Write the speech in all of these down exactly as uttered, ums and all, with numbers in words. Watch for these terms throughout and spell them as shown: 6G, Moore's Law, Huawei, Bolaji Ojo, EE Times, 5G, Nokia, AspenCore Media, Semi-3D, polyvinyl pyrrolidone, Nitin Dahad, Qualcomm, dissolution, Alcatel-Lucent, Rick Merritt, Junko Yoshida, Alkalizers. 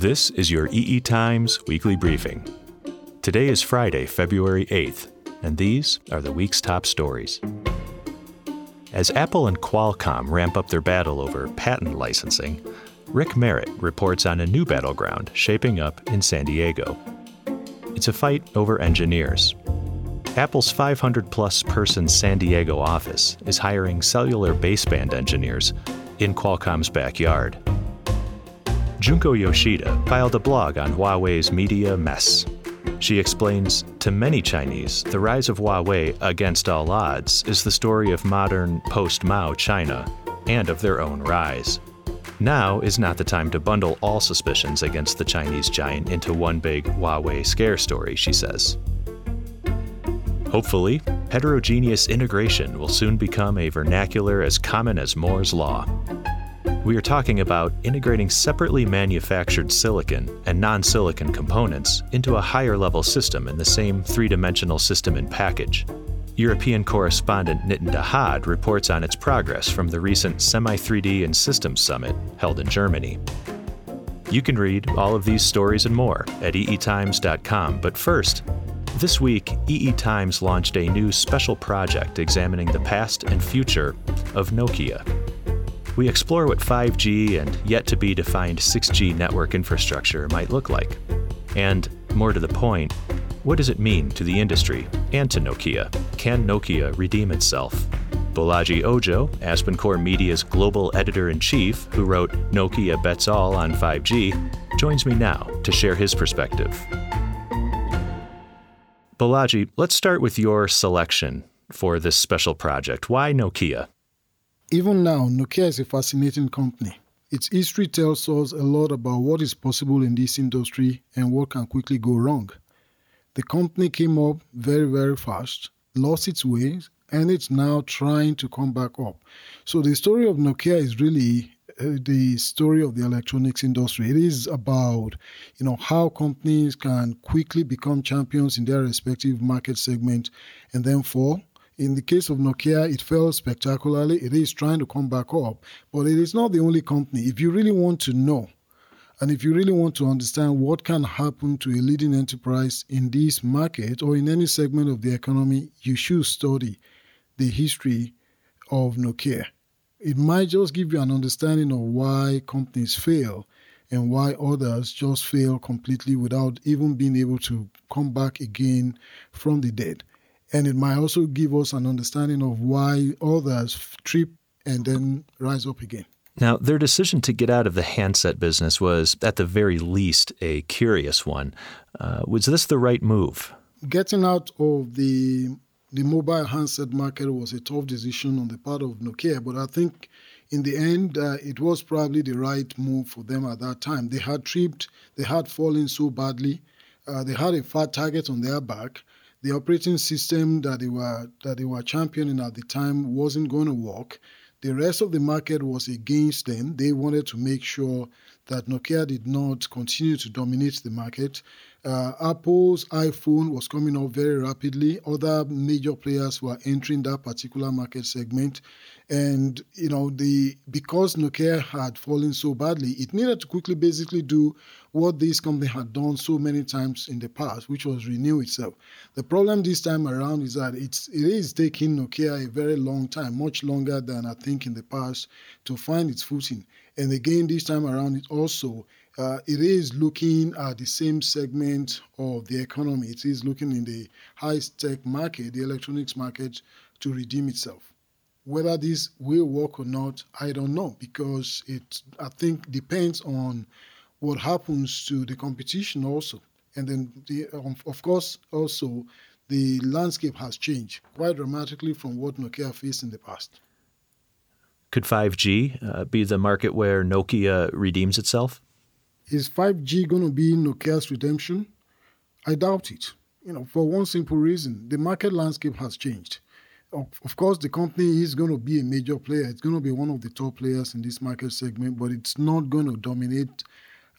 This is your E E Times Weekly Briefing. Today is Friday, February eighth, and these are the week's top stories. As Apple and Qualcomm ramp up their battle over patent licensing, Rick Merritt reports on a new battleground shaping up in San Diego. It's a fight over engineers. Apple's five hundred plus person San Diego office is hiring cellular baseband engineers in Qualcomm's backyard. Junko Yoshida filed a blog on Huawei's media mess. She explains, to many Chinese, the rise of Huawei against all odds is the story of modern post-Mao China and of their own rise. Now is not the time to bundle all suspicions against the Chinese giant into one big Huawei scare story, she says. Hopefully, heterogeneous integration will soon become a vernacular as common as Moore's Law. We are talking about integrating separately manufactured silicon and non-silicon components into a higher-level system in the same three-dimensional system and package. European correspondent Nitin Dahad reports on its progress from the recent Semi three D and Systems Summit held in Germany. You can read all of these stories and more at e e times dot com, but first, this week, E E Times launched a new special project examining the past and future of Nokia. We explore what five G and yet-to-be-defined six G network infrastructure might look like. And, more to the point, what does it mean to the industry and to Nokia? Can Nokia redeem itself? Bolaji Ojo, AspenCore Media's global editor-in-chief, who wrote Nokia Bets All on five G, joins me now to share his perspective. Bolaji, let's start with your selection for this special project. Why Nokia? Even now, Nokia is a fascinating company. Its history tells us a lot about what is possible in this industry and what can quickly go wrong. The company came up very, very fast, lost its way, and it's now trying to come back up. So the story of Nokia is really the story of the electronics industry. It is about, you know, how companies can quickly become champions in their respective market segment and then fall. In the case of Nokia, it fell spectacularly. It is trying to come back up, but it is not the only company. If you really want to know, and if you really want to understand what can happen to a leading enterprise in this market or in any segment of the economy, you should study the history of Nokia. It might just give you an understanding of why companies fail and why others just fail completely without even being able to come back again from the dead. And it might also give us an understanding of why others trip and then rise up again. Now, their decision to get out of the handset business was, at the very least, a curious one. Uh, was this the right move? Getting out of the The mobile handset market was a tough decision on the part of Nokia, but I think in the end, uh, it was probably the right move for them at that time. They had tripped, they had fallen so badly, uh, they had a fat target on their back. The operating system that they were that they were championing at the time wasn't going to work. The rest of the market was against them. They wanted to make sure that Nokia did not continue to dominate the market. Uh, Apple's iPhone was coming up very rapidly. Other major players were entering that particular market segment. And, you know, the because Nokia had fallen so badly, it needed to quickly basically do what this company had done so many times in the past, which was renew itself. The problem this time around is that it's, it is taking Nokia a very long time, much longer than I think in the past, to find its footing. And again, this time around, it also Uh, it is looking at the same segment of the economy. It is looking in the high-tech market, the electronics market, to redeem itself. Whether this will work or not, I don't know, because it, I think, depends on what happens to the competition also. And then, the, um, of course, also, the landscape has changed quite dramatically from what Nokia faced in the past. Could five G uh, be the market where Nokia redeems itself? Is five G going to be Nokia's redemption? I doubt it. You know, for one simple reason, the market landscape has changed. Of, of course, the company is going to be a major player. It's going to be one of the top players in this market segment, but it's not going to dominate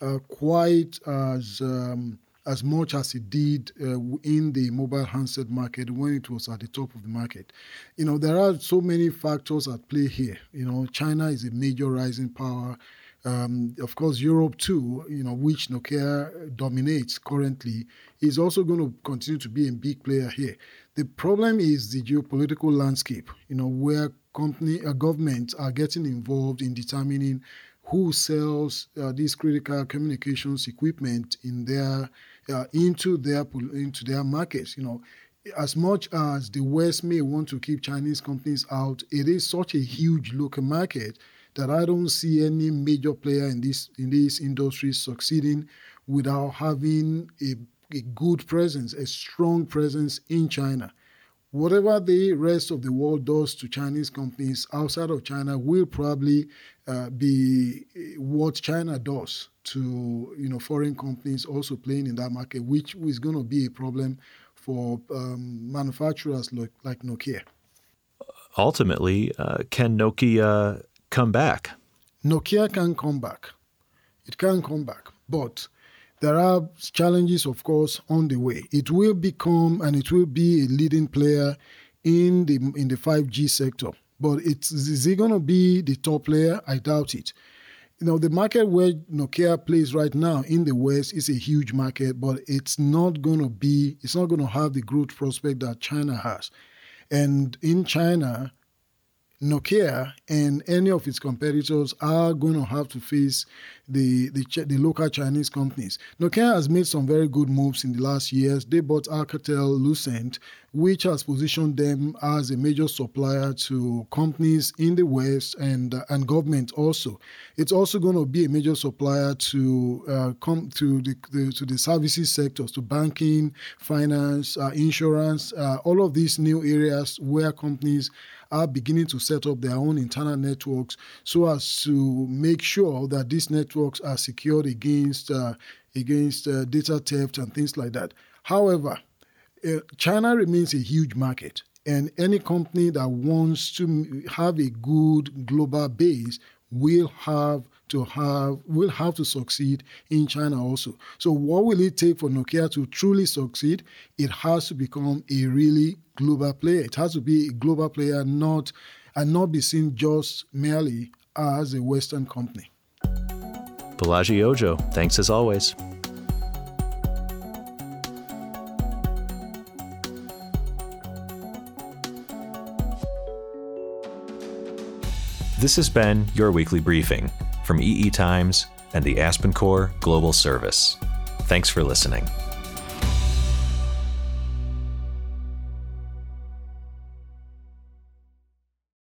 uh, quite as um, as much as it did uh, in the mobile handset market when it was at the top of the market. You know, there are so many factors at play here. You know, China is a major rising power. Um, of course, Europe too, you know, which Nokia dominates currently, is also going to continue to be a big player here. The problem is the geopolitical landscape, you know, where company, uh, governments are getting involved in determining who sells uh, these critical communications equipment in their uh, into their into their markets. You know, as much as the West may want to keep Chinese companies out, it is such a huge local market that I don't see any major player in this in this industry succeeding without having a, a good presence, a strong presence in China. Whatever the rest of the world does to Chinese companies outside of China will probably uh, be what China does to, you know, foreign companies also playing in that market, which is going to be a problem for um, manufacturers like, like Nokia. Ultimately, uh, can Nokia come back? Nokia can come back. It can come back, but there are challenges, of course, on the way. It will become and it will be a leading player in the in the five G sector. But it's, is it going to be the top player? I doubt it. You know, the market where Nokia plays right now in the West is a huge market, but it's not going to be. It's not going to have the growth prospect that China has. And in China, Nokia and any of its competitors are going to have to face the, the the local Chinese companies. Nokia has made some very good moves in the last years. They bought Alcatel-Lucent, which has positioned them as a major supplier to companies in the West and uh, and government also. It's also going to be a major supplier to uh, come to the, the to the services sectors, to banking, finance, uh, insurance, uh, all of these new areas where companies are beginning to set up their own internal networks so as to make sure that these networks are secured against uh, against uh, data theft and things like that. However, uh, China remains a huge market, and any company that wants to have a good global base will have to have will have to succeed in China also. So what will it take for Nokia to truly succeed? It has to become a really global player. It has to be a global player, not and not be seen just merely as a Western company. Bolaji Ojo, thanks as always. This has been your weekly briefing from E E Times and the Aspen Corps Global Service. Thanks for listening.